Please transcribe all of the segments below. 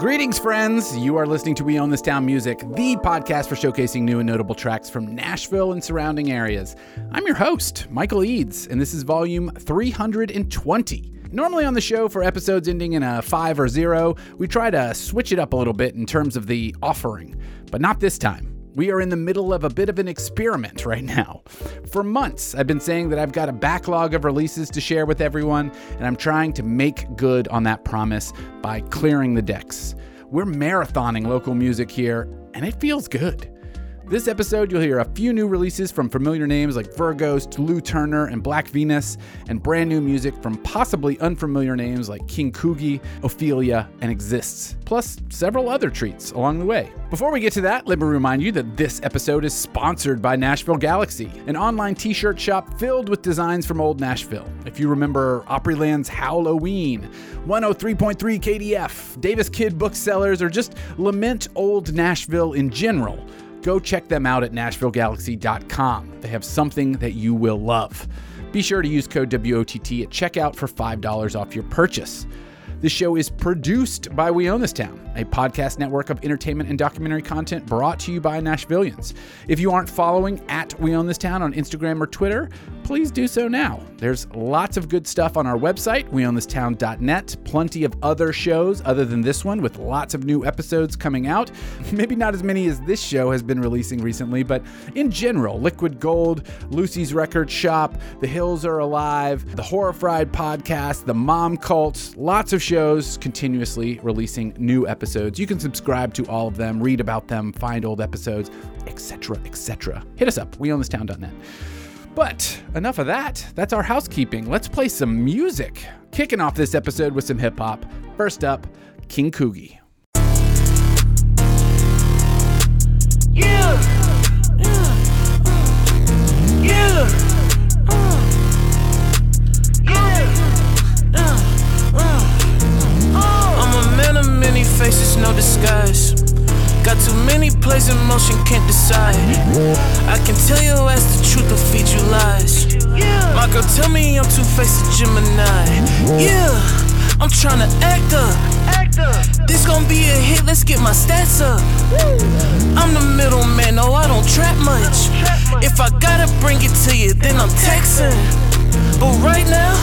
Greetings, friends. You are listening to We Own This Town Music, the podcast for showcasing new and notable tracks from Nashville and surrounding areas. I'm your host, Michael Eads, and this is volume 320. Normally on the show for episodes ending in a 5 or 0, we try to switch it up a little bit in terms of the offering, but not this time. We are in the middle of a bit of an experiment right now. For months, I've been saying that I've got a backlog of releases to share with everyone, and I'm trying to make good on that promise by clearing the decks. We're marathoning local music here, and it feels good. This episode, you'll hear a few new releases from familiar names like Virghost, Lou Turner, and Black Venus, and brand new music from possibly unfamiliar names like King Coogie, Ophelia, and Exists, plus several other treats along the way. Before we get to that, let me remind you that this episode is sponsored by Nashville Galaxy, an online t-shirt shop filled with designs from old Nashville. If you remember Opryland's Halloween, 103.3 KDF, Davis Kidd booksellers, or just lament old Nashville in general, go check them out at NashvilleGalaxy.com. They have something that you will love. Be sure to use code WOTT at checkout for $5 off your purchase. This show is produced by We Own This Town, a podcast network of entertainment and documentary content brought to you by Nashvillians. If you aren't following at We Own This Town on Instagram or Twitter, please do so now. There's lots of good stuff on our website, weownthistown.net, plenty of other shows other than this one with lots of new episodes coming out. Maybe not as many as this show has been releasing recently, but in general, Liquid Gold, Lucy's Record Shop, The Hills Are Alive, The Horror Fried Podcast, The Mom Cult, lots of shows continuously releasing new episodes. You can subscribe to all of them, read about them, find old episodes, etc., etc. Hit us up, weownthistown.net. But enough of that. That's our housekeeping. Let's play some music. Kicking off this episode with some hip hop. First up, King Coogie. Faces, no disguise. Got too many plays in motion, can't decide. I can tell you as the truth or feed you lies. My girl, tell me I'm two-faced Gemini. Yeah, I'm tryna act up. This gon' be a hit, let's get my stats up. I'm the middleman, no, I don't trap much. If I gotta bring it to you, then I'm texting. But right now,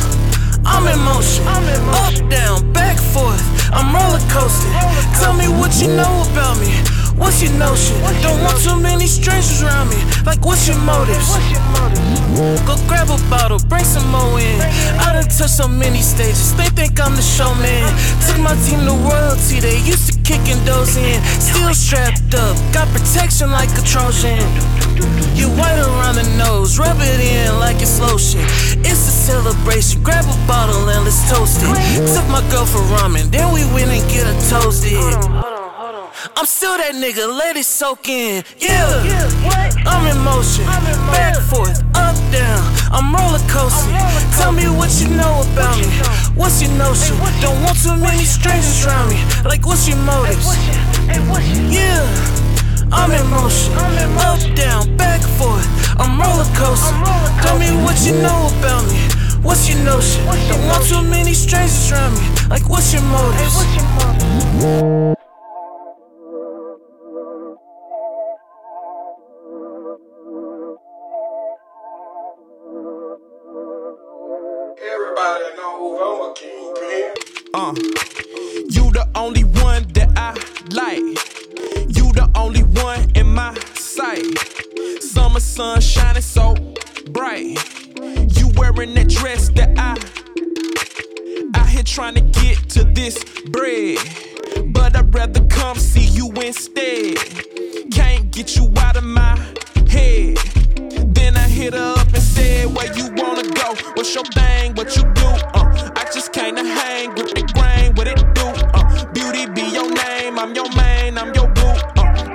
I'm in motion. Up, down, back, forth. I'm roller coasting. Tell me what you know about me. What's your notion? Don't want too many strangers around me. Like, what's your motives? Go grab a bottle, bring some more in. I done touched so many stages, they think I'm the showman. Took my team to royalty, they used to kicking those in. Still strapped up, got protection like a Trojan. You white around the nose, rub it in like it's lotion. It's a celebration, grab a bottle and let's toast it. Took my girl for ramen, then we went and get her toasted. I'm still that nigga, let it soak in. Yeah, I'm in motion, back forth, up, down. I'm roller coasting. Tell me what you know about me. What's your notion? Don't want too many strangers around me. Like, what's your motives? Yeah, I'm in motion, up, down, back, forth. I'm roller coaster. Tell me what you know about me. What's your notion? Don't want too many strangers around me. Like, what's your motives? Everybody know I'm a kingpin. You the only one that I like. You the only one in my sight. Summer sun shining so bright. You wearing that dress that I out here trying to get to this bread, but I'd rather come see you instead. Can't get you out of my head. Then I hit her up and said, where you wanna go? What's your thing? What you do? I just came to hang with the grain. What it do? Beauty be your name. I'm your man, I'm your boo.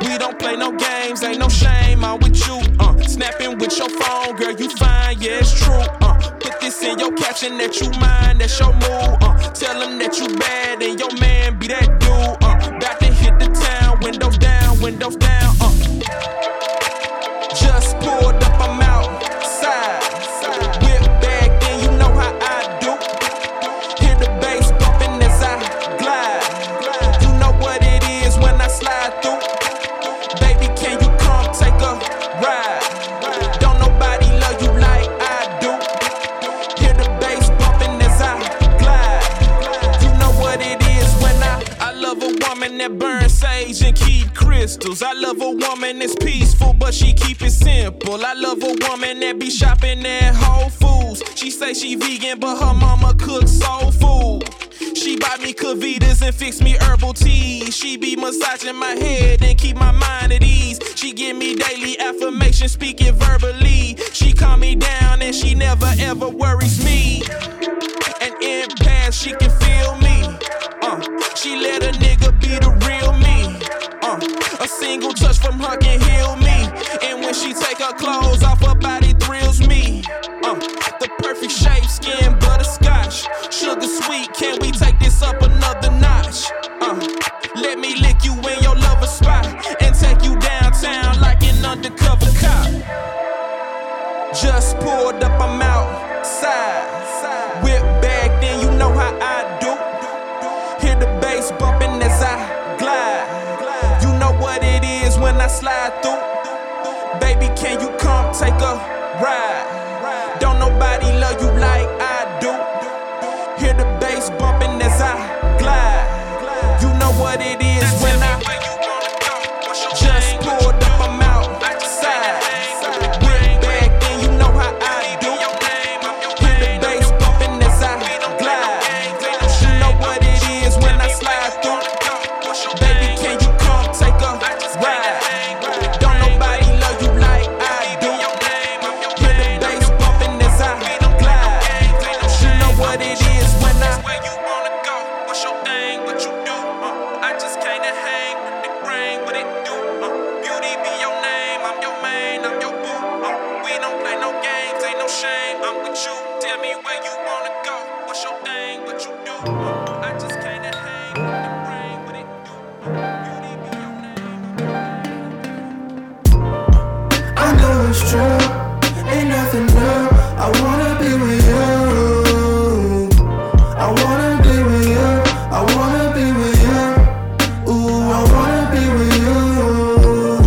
We don't play no games, ain't no shame. I'm with you. Snapping with your phone, girl, you fine, yeah, it's true. Put this in your caption that you mine, that's your move. Tell him that you bad and your man be that dude. About to hit the town, windows down, windows down. Just pulled up, I'm outside. Whip back, then you know how I do. Hear the bass bumping as I glide. You know what woman that burns sage and keep crystals. I love a woman that's peaceful, but she keep it simple. I love a woman that be shopping at Whole Foods. She say she vegan, but her mama cooks soul food. She buy me Cavitas and fix me herbal tea. She be massaging my head and keep my mind at ease. She give me daily affirmation, speaking verbally. She calm me down and she never ever worries me. And in past she can feel me. She let a nigga be the real me. A single touch from her can heal me. And when she take her clothes off, her body thrills me. The perfect shape, skin, butterscotch. Sugar sweet, can we take this up another notch? Let me lick you in your lover spot and take you downtown like an undercover cop. Just pulled up, I'm outside. Whip back, then you know how I do. Hear the bass bumping as I glide. You know what it is when I slide through. Baby, can you come take a ride? Nobody love you like I do. Hear the bass bumping as I glide. You know what it is when I just pulled up, I'm outside. Whip back, then you know how I do. Hear the bass bumping as I glide. You know what it is when I slide through. Baby, can you come take a ride? Don't nobody love you like I do. Hear the bass bumping as I glide. You know what it is when I. Where you wanna go? What's your aim? What you do? I just came to hang with the grain. What it do? Beauty be your name. I'm your man. I'm your boo. We don't play no games. Ain't no shame. I'm with you. Tell me where you wanna go. What's your aim? What you do? I just came to hang with the grain. What it do? Beauty be your name. I know it's true. Ain't nothing new. I wanna be with you. I wanna be with you. I wanna be with you. Ooh, I wanna be with you.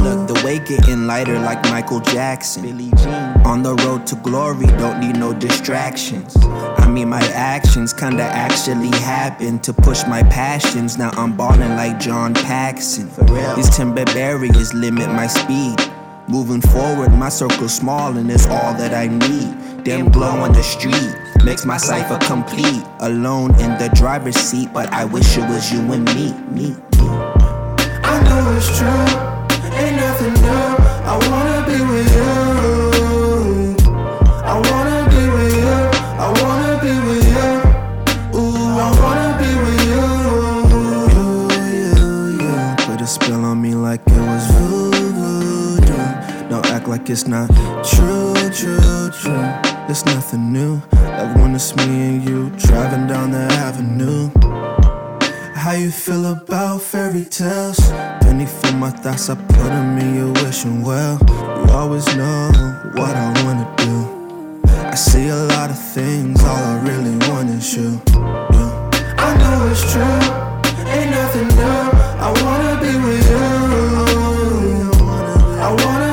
Look, the way getting lighter like Michael Jackson. Billie Jean. On the road to glory, don't need no distractions. I mean, my actions kinda actually happen to push my passions. Now I'm ballin' like John Paxson. For real. These timber barriers limit my speed. Moving forward, my circle's small and it's all that I need. Damn glow on the street makes my cipher complete. Alone in the driver's seat, but I wish it was you and me. I know it's true, ain't nothing new. I wanna be with you. I wanna be with you. I wanna be with you. Ooh, I wanna be with you. You. Put a spell on me like it was voodoo. Don't act like it's not true. It's nothing new. Love when it's me and you driving down the avenue. How you feel about fairy tales? Penny for my thoughts, I put them in your wishing well. You always know what I wanna do. I see a lot of things, all I really want is you. I know it's true, ain't nothing new. I wanna be with you. I wanna.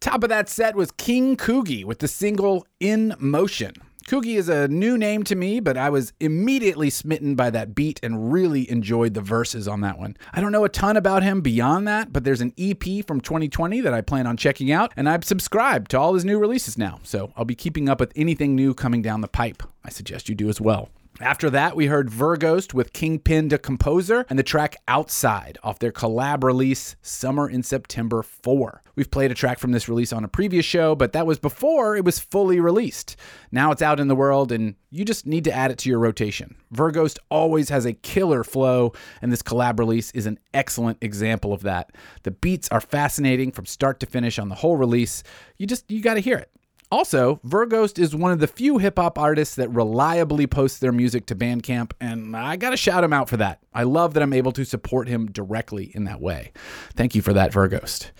Top of that set was King Coogie with the single In Motion. Coogie is a new name to me, but I was immediately smitten by that beat and really enjoyed the verses on that one. I don't know a ton about him beyond that, but there's an EP from 2020 that I plan on checking out, and I've subscribed to all his new releases now, so I'll be keeping up with anything new coming down the pipe. I suggest you do as well. After that, we heard Virghost with Kingpin the Composer and the track Outside off their collab release, Summer in September 4. We've played a track from this release on a previous show, but that was before it was fully released. Now it's out in the world, and you just need to add it to your rotation. Virghost always has a killer flow, and this collab release is an excellent example of that. The beats are fascinating from start to finish on the whole release. You got to hear it. Also, Virghost is one of the few hip-hop artists that reliably posts their music to Bandcamp, and I gotta shout him out for that. I love that I'm able to support him directly in that way. Thank you for that, Virghost.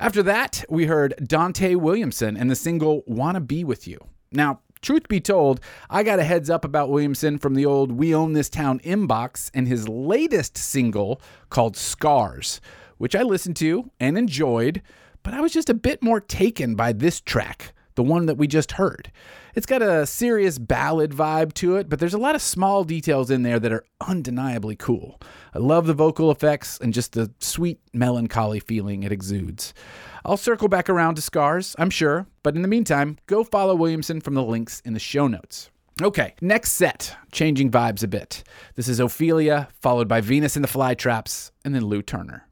After that, we heard Dante Williamson and the single Wanna Be With You. Now, truth be told, I got a heads up about Williamson from the old We Own This Town inbox and his latest single called Scars, which I listened to and enjoyed, but I was just a bit more taken by this track. The one that we just heard. It's got a serious ballad vibe to it, but there's a lot of small details in there that are undeniably cool. I love the vocal effects and just the sweet melancholy feeling it exudes. I'll circle back around to Scars, I'm sure, but in the meantime, go follow Williamson from the links in the show notes. Okay, next set, changing vibes a bit. This is Ophelia, followed by Venus in the Flytraps, and then Lou Turner.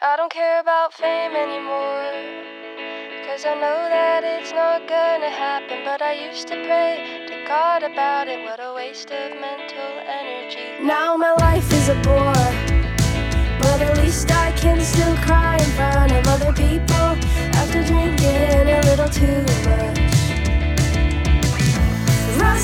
I don't care about fame anymore, 'cause I know that it's not gonna happen. But I used to pray to God about it. What a waste of mental energy. Now my life is a bore, but at least I can still cry in front of other people after drinking a little too much. Right.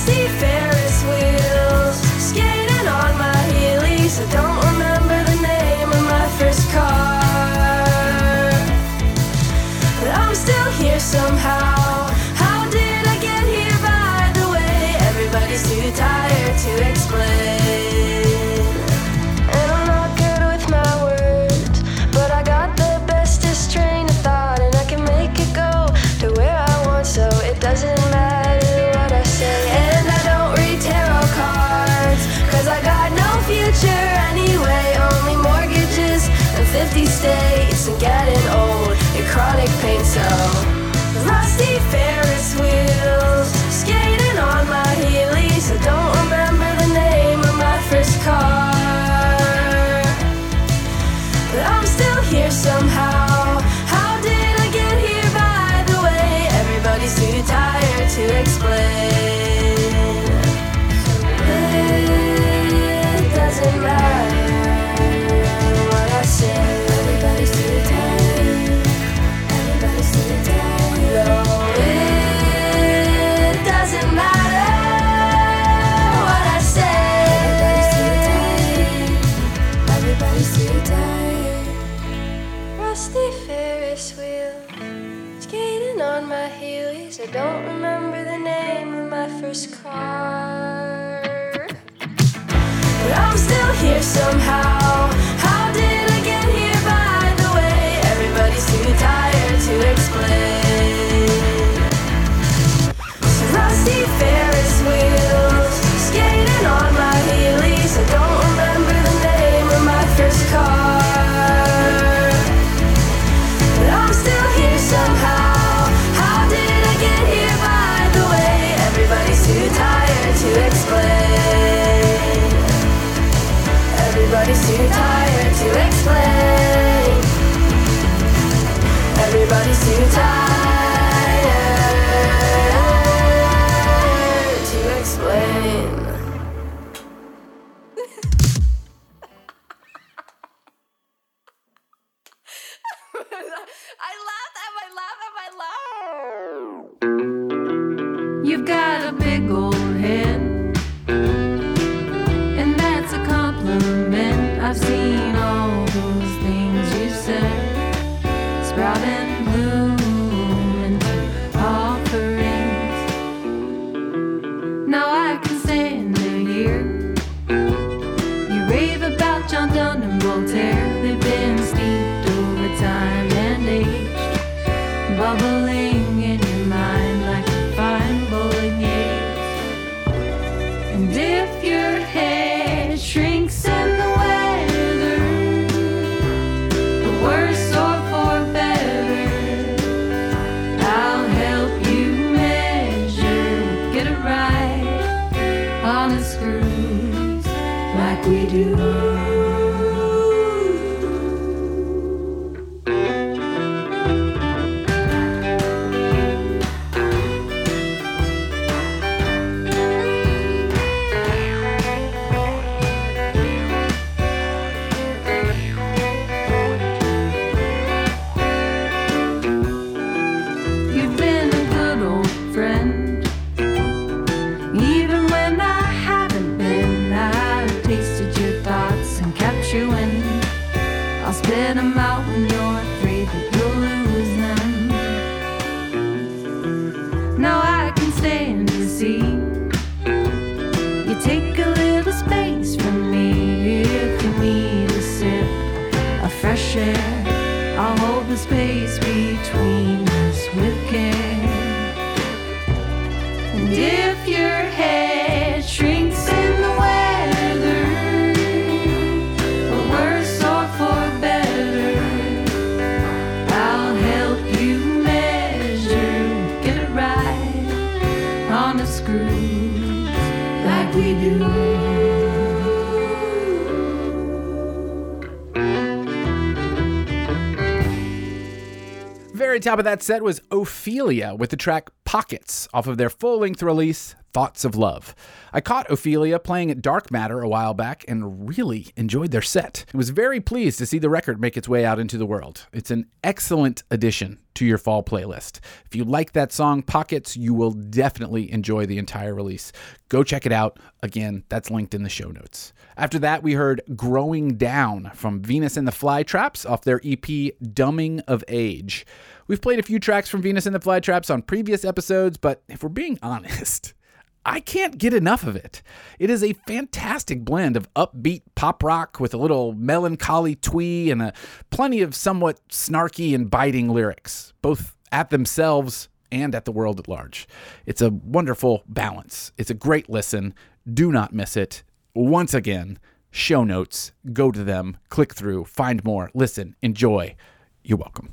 Top of that set was Ophelia with the track Pockets off of their full-length release Thoughts of Love. I caught Ophelia playing at Dark Matter a while back and really enjoyed their set. I was very pleased to see the record make its way out into the world. It's an excellent addition to your fall playlist. If you like that song, Pockets, you will definitely enjoy the entire release. Go check it out. Again, that's linked in the show notes. After that, we heard Growing Down from Venus in the Flytraps off their EP Dumbing of Age. We've played a few tracks from Venus in the Flytraps on previous episodes, but if we're being honest, I can't get enough of it. It is a fantastic blend of upbeat pop rock with a little melancholy twee and plenty of somewhat snarky and biting lyrics, both at themselves and at the world at large. It's a wonderful balance. It's a great listen. Do not miss it. Once again, show notes. Go to them. Click through. Find more. Listen. Enjoy. You're welcome.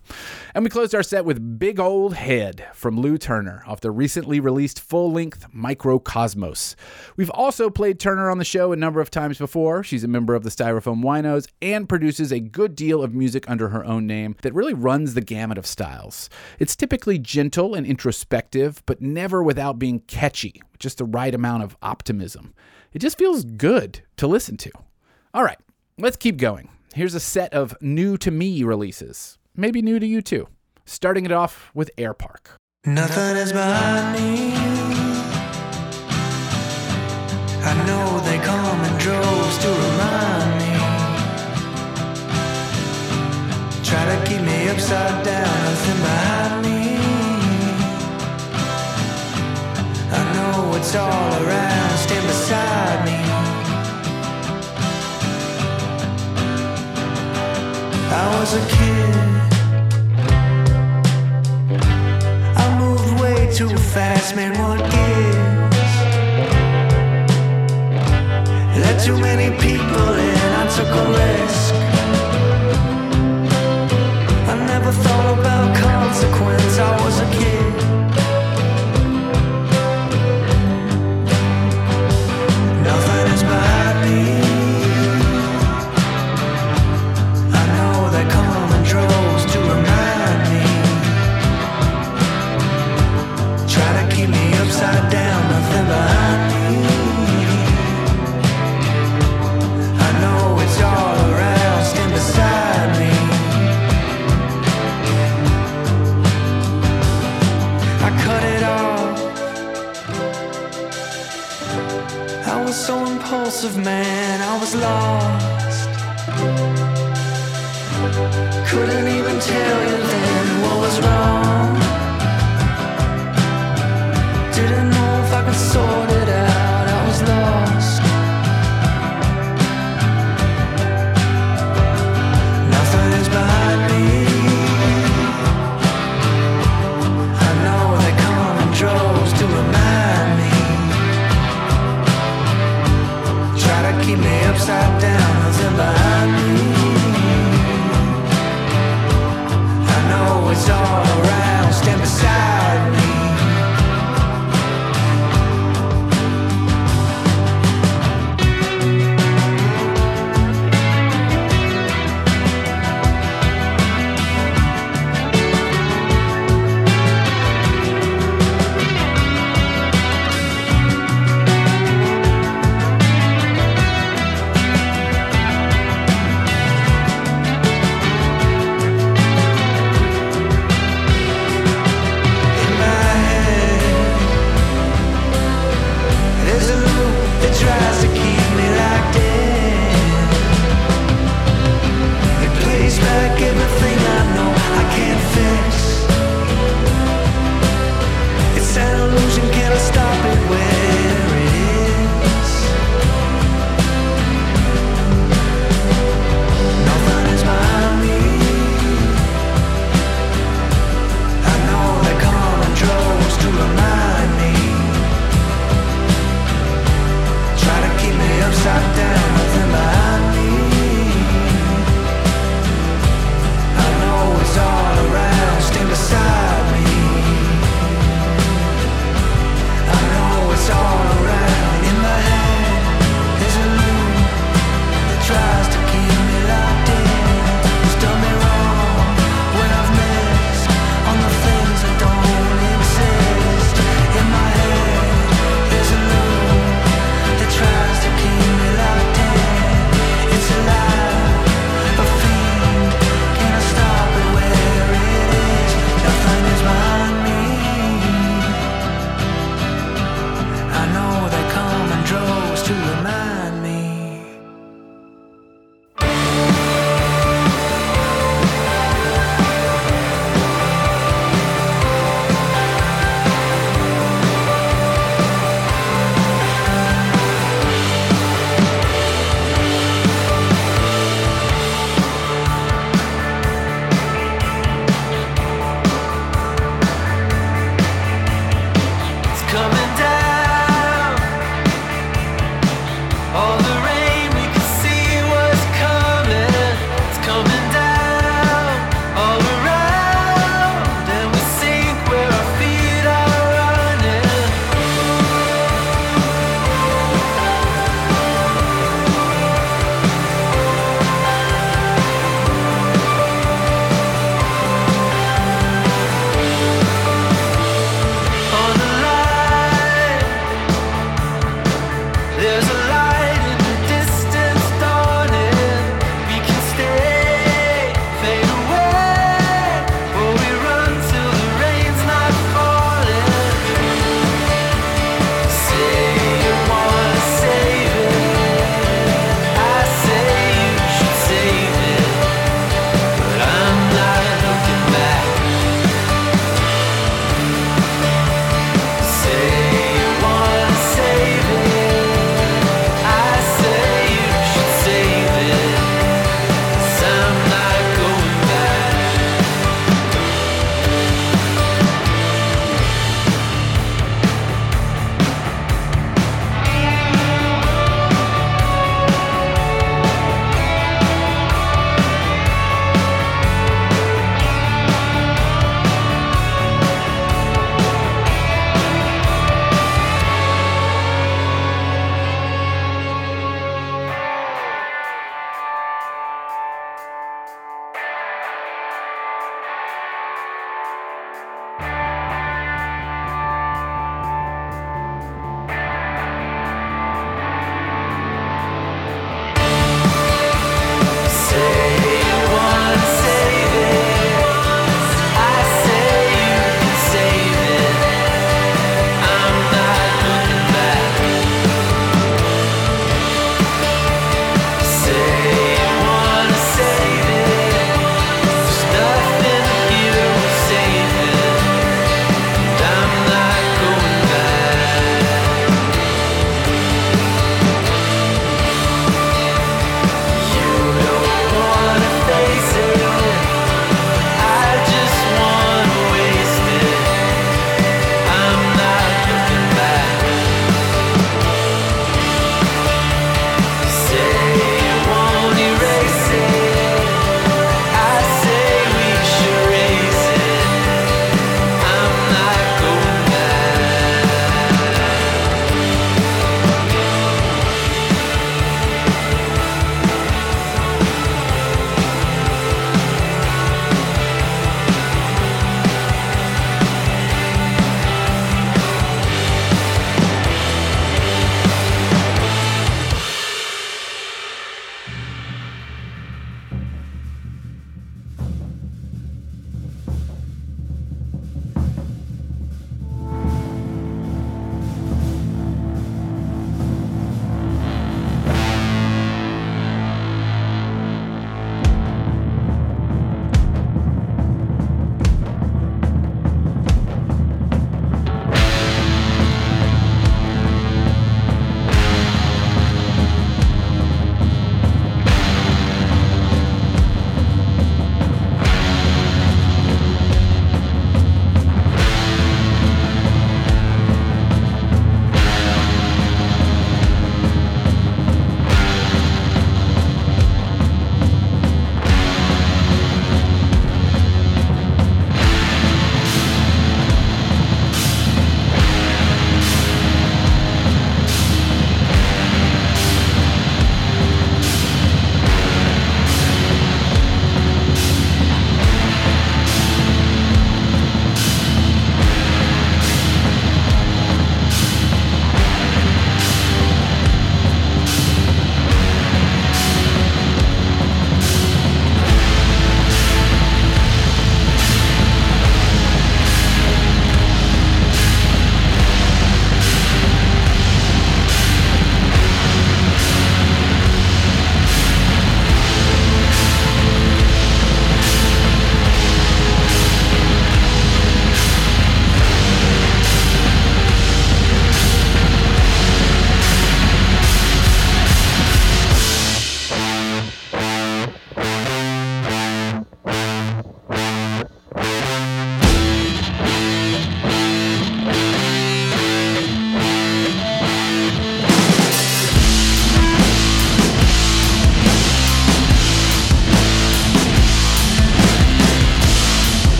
And we closed our set with Big Old Head from Lou Turner off the recently released full-length Microcosmos. We've also played Turner on the show a number of times before. She's a member of the Styrofoam Winos and produces a good deal of music under her own name that really runs the gamut of styles. It's typically gentle and introspective, but never without being catchy, with just the right amount of optimism. It just feels good to listen to. All right, let's keep going. Here's a set of new-to-me releases. Maybe new to you too. Starting it off with Airpark. Nothing is behind me. I know they come in droves to remind me. Try to keep me upside down, nothing behind me. I know it's all around, stand beside me. I was a kid. Too fast, man, what gives? Let too many people in, I took a risk. I never thought about consequence, I was a kid. Nothing is behind me. I know they come in droves to remind me. Me upside down, nothing behind me. I know it's all around, stand beside me. I cut it off. I was so impulsive, man, I was lost. Couldn't even tell you then what was wrong. Didn't know if I could sort it out, I was lost. Nothing is behind me. I know they come in droves to remind me. Try to keep me upside down, nothing behind me. I know it's all around, stand beside me.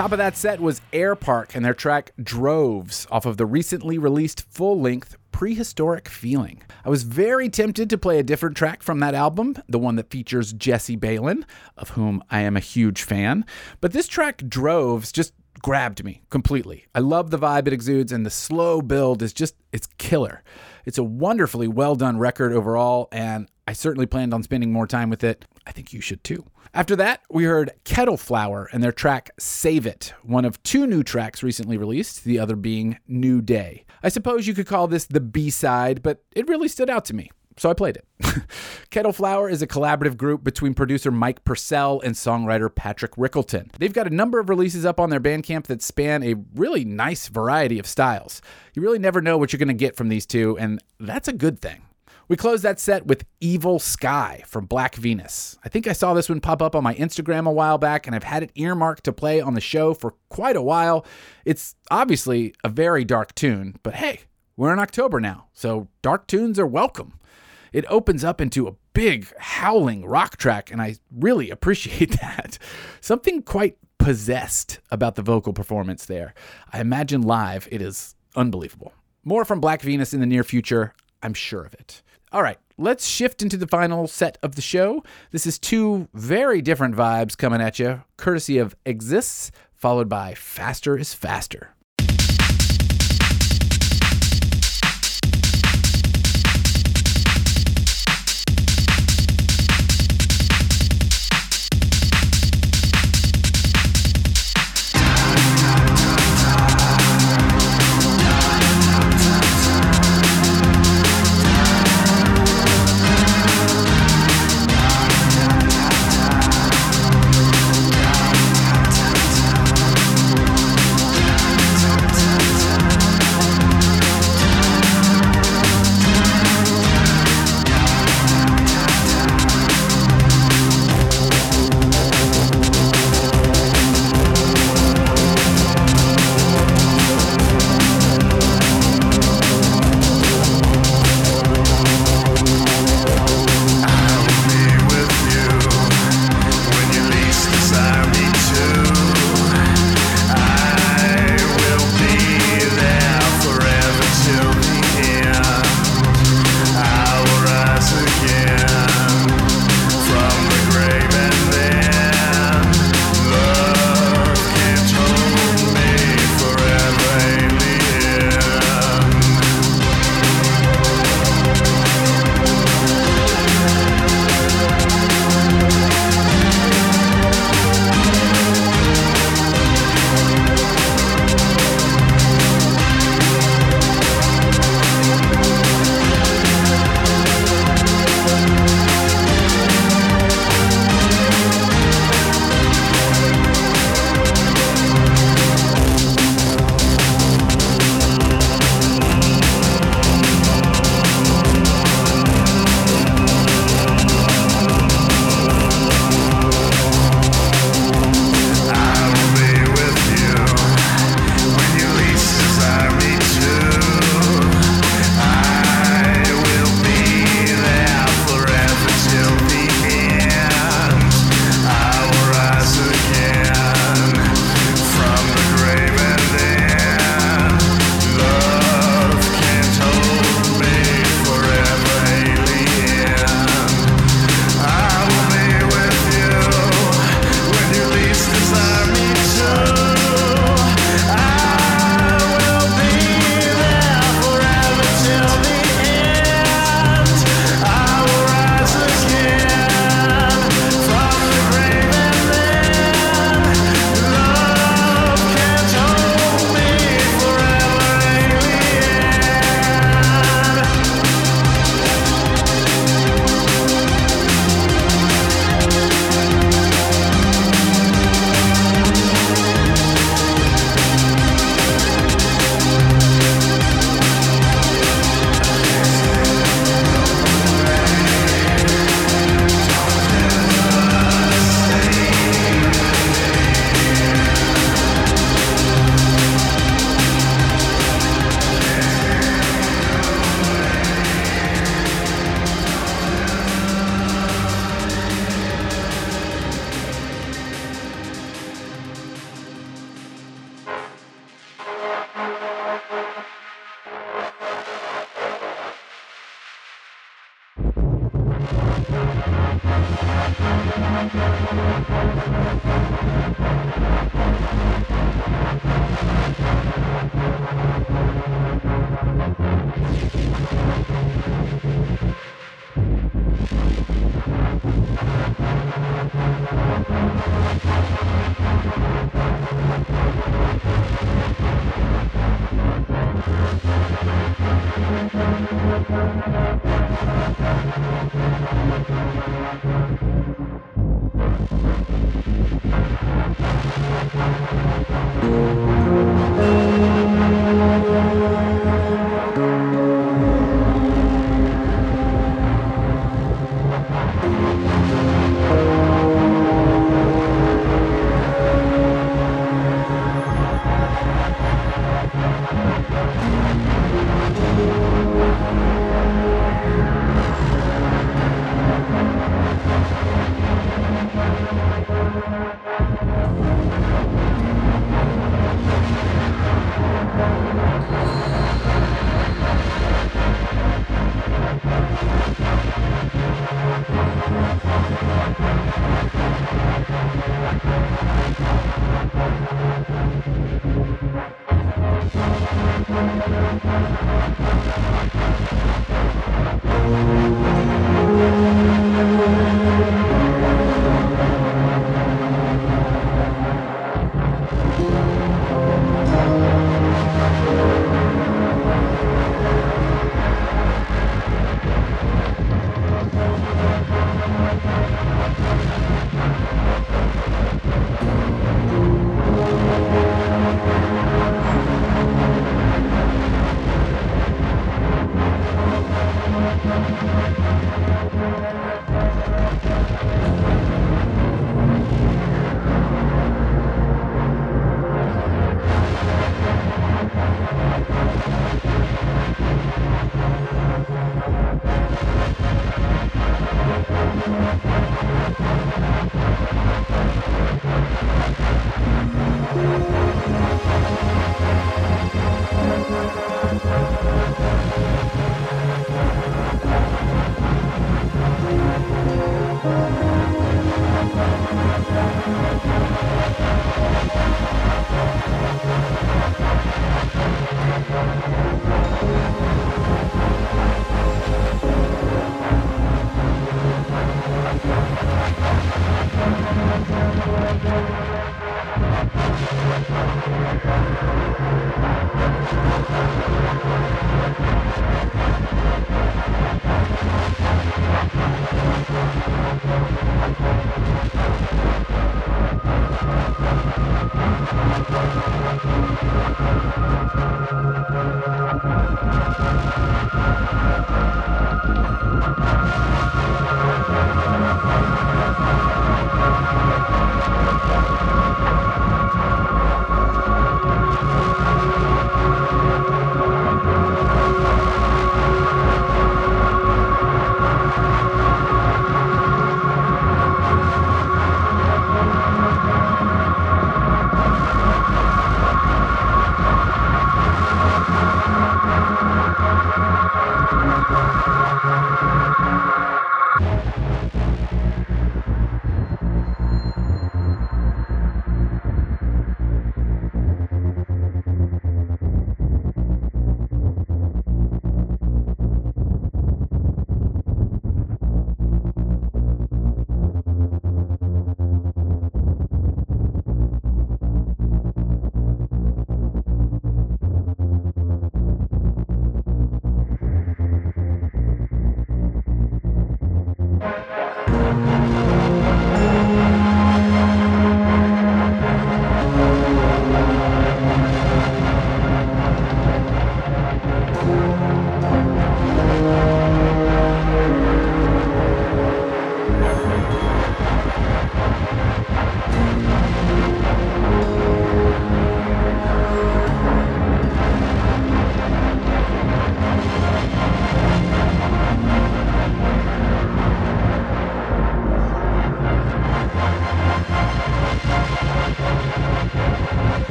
Top of that set was Airpark and their track Droves off of the recently released full-length Prehistoric Feeling. I was very tempted to play a different track from that album, the one that features Jesse Balin, of whom I am a huge fan, but this track Droves just grabbed me completely. I love the vibe it exudes, and the slow build is just, it's killer. It's a wonderfully well-done record overall, and I certainly planned on spending more time with it. I think you should too. After that, we heard Kettleflower and their track Save It, one of two new tracks recently released, the other being New Day. I suppose you could call this the B-side, but it really stood out to me, so I played it. Kettleflower is a collaborative group between producer Mike Purcell and songwriter Patrick Rickleton. They've got a number of releases up on their Bandcamp that span a really nice variety of styles. You really never know what you're going to get from these two, and that's a good thing. We closed that set with Evil Sky from Black Venus. I think I saw this one pop up on my Instagram a while back, and I've had it earmarked to play on the show for quite a while. It's obviously a very dark tune, but hey, we're in October now, so dark tunes are welcome. It opens up into a big, howling rock track, and I really appreciate that. Something quite possessed about the vocal performance there. I imagine live, it is unbelievable. More from Black Venus in the near future, I'm sure of it. All right, let's shift into the final set of the show. This is two very different vibes coming at you, courtesy of Exists, followed by Faster Is Faster.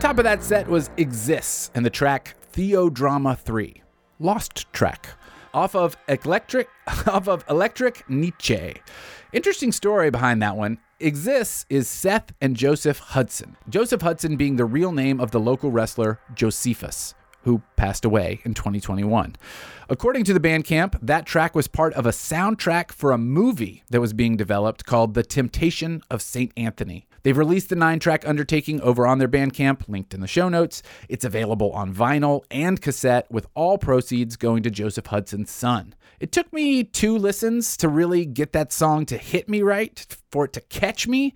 Top of that set was Exists and the track Theodrama 3, Lost Track, off of Electric Nietzsche. Interesting story behind that one. Exists is Seth and Joseph Hudson. Joseph Hudson being the real name of the local wrestler Josephus, who passed away in 2021. According to the Bandcamp, that track was part of a soundtrack for a movie that was being developed called The Temptation of St. Anthony. They've released the 9-track undertaking over on their Bandcamp, linked in the show notes. It's available on vinyl and cassette, with all proceeds going to Joseph Hudson's son. It took me 2 listens to really get that song to hit me right, for it to catch me,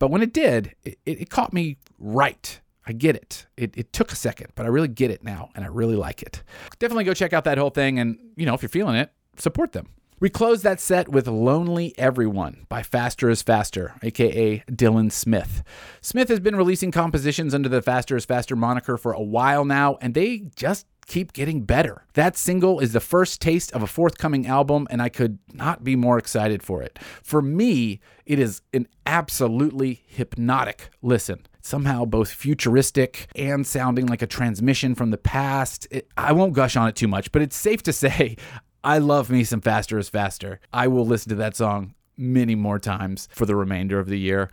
but when it did, it caught me right. I get it. It took a second, but I really get it now, and I really like it. Definitely go check out that whole thing, and, you know, if you're feeling it, support them. We close that set with Lonely Everyone by Faster Is Faster, a.k.a. Dylan Smith. Smith has been releasing compositions under the Faster Is Faster moniker for a while now, and they just keep getting better. That single is the first taste of a forthcoming album, and I could not be more excited for it. For me, it is an absolutely hypnotic listen. Somehow both futuristic and sounding like a transmission from the past. I won't gush on it too much, but it's safe to say I love me some Faster Is Faster. I will listen to that song many more times for the remainder of the year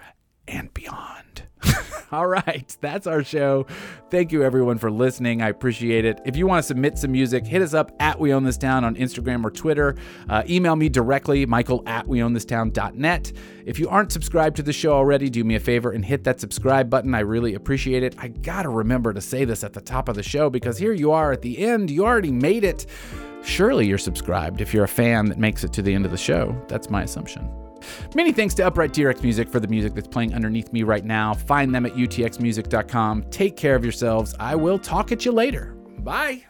and beyond. All right, that's our show. Thank you everyone for listening. I appreciate it. If you want to submit some music, hit us up at We Own This Town on Instagram or Twitter. Email me directly, michael@weownthistown.net. If you aren't subscribed to the show already, do me a favor and hit that subscribe button. I really appreciate it. I gotta remember to say this at the top of the show, because here you are at the end. You already made it. Surely you're subscribed if you're a fan that makes it to the end of the show. That's my assumption. Many thanks to Upright TRX Music for the music that's playing underneath me right now. Find them at utxmusic.com. Take care of yourselves. I will talk at you later. Bye.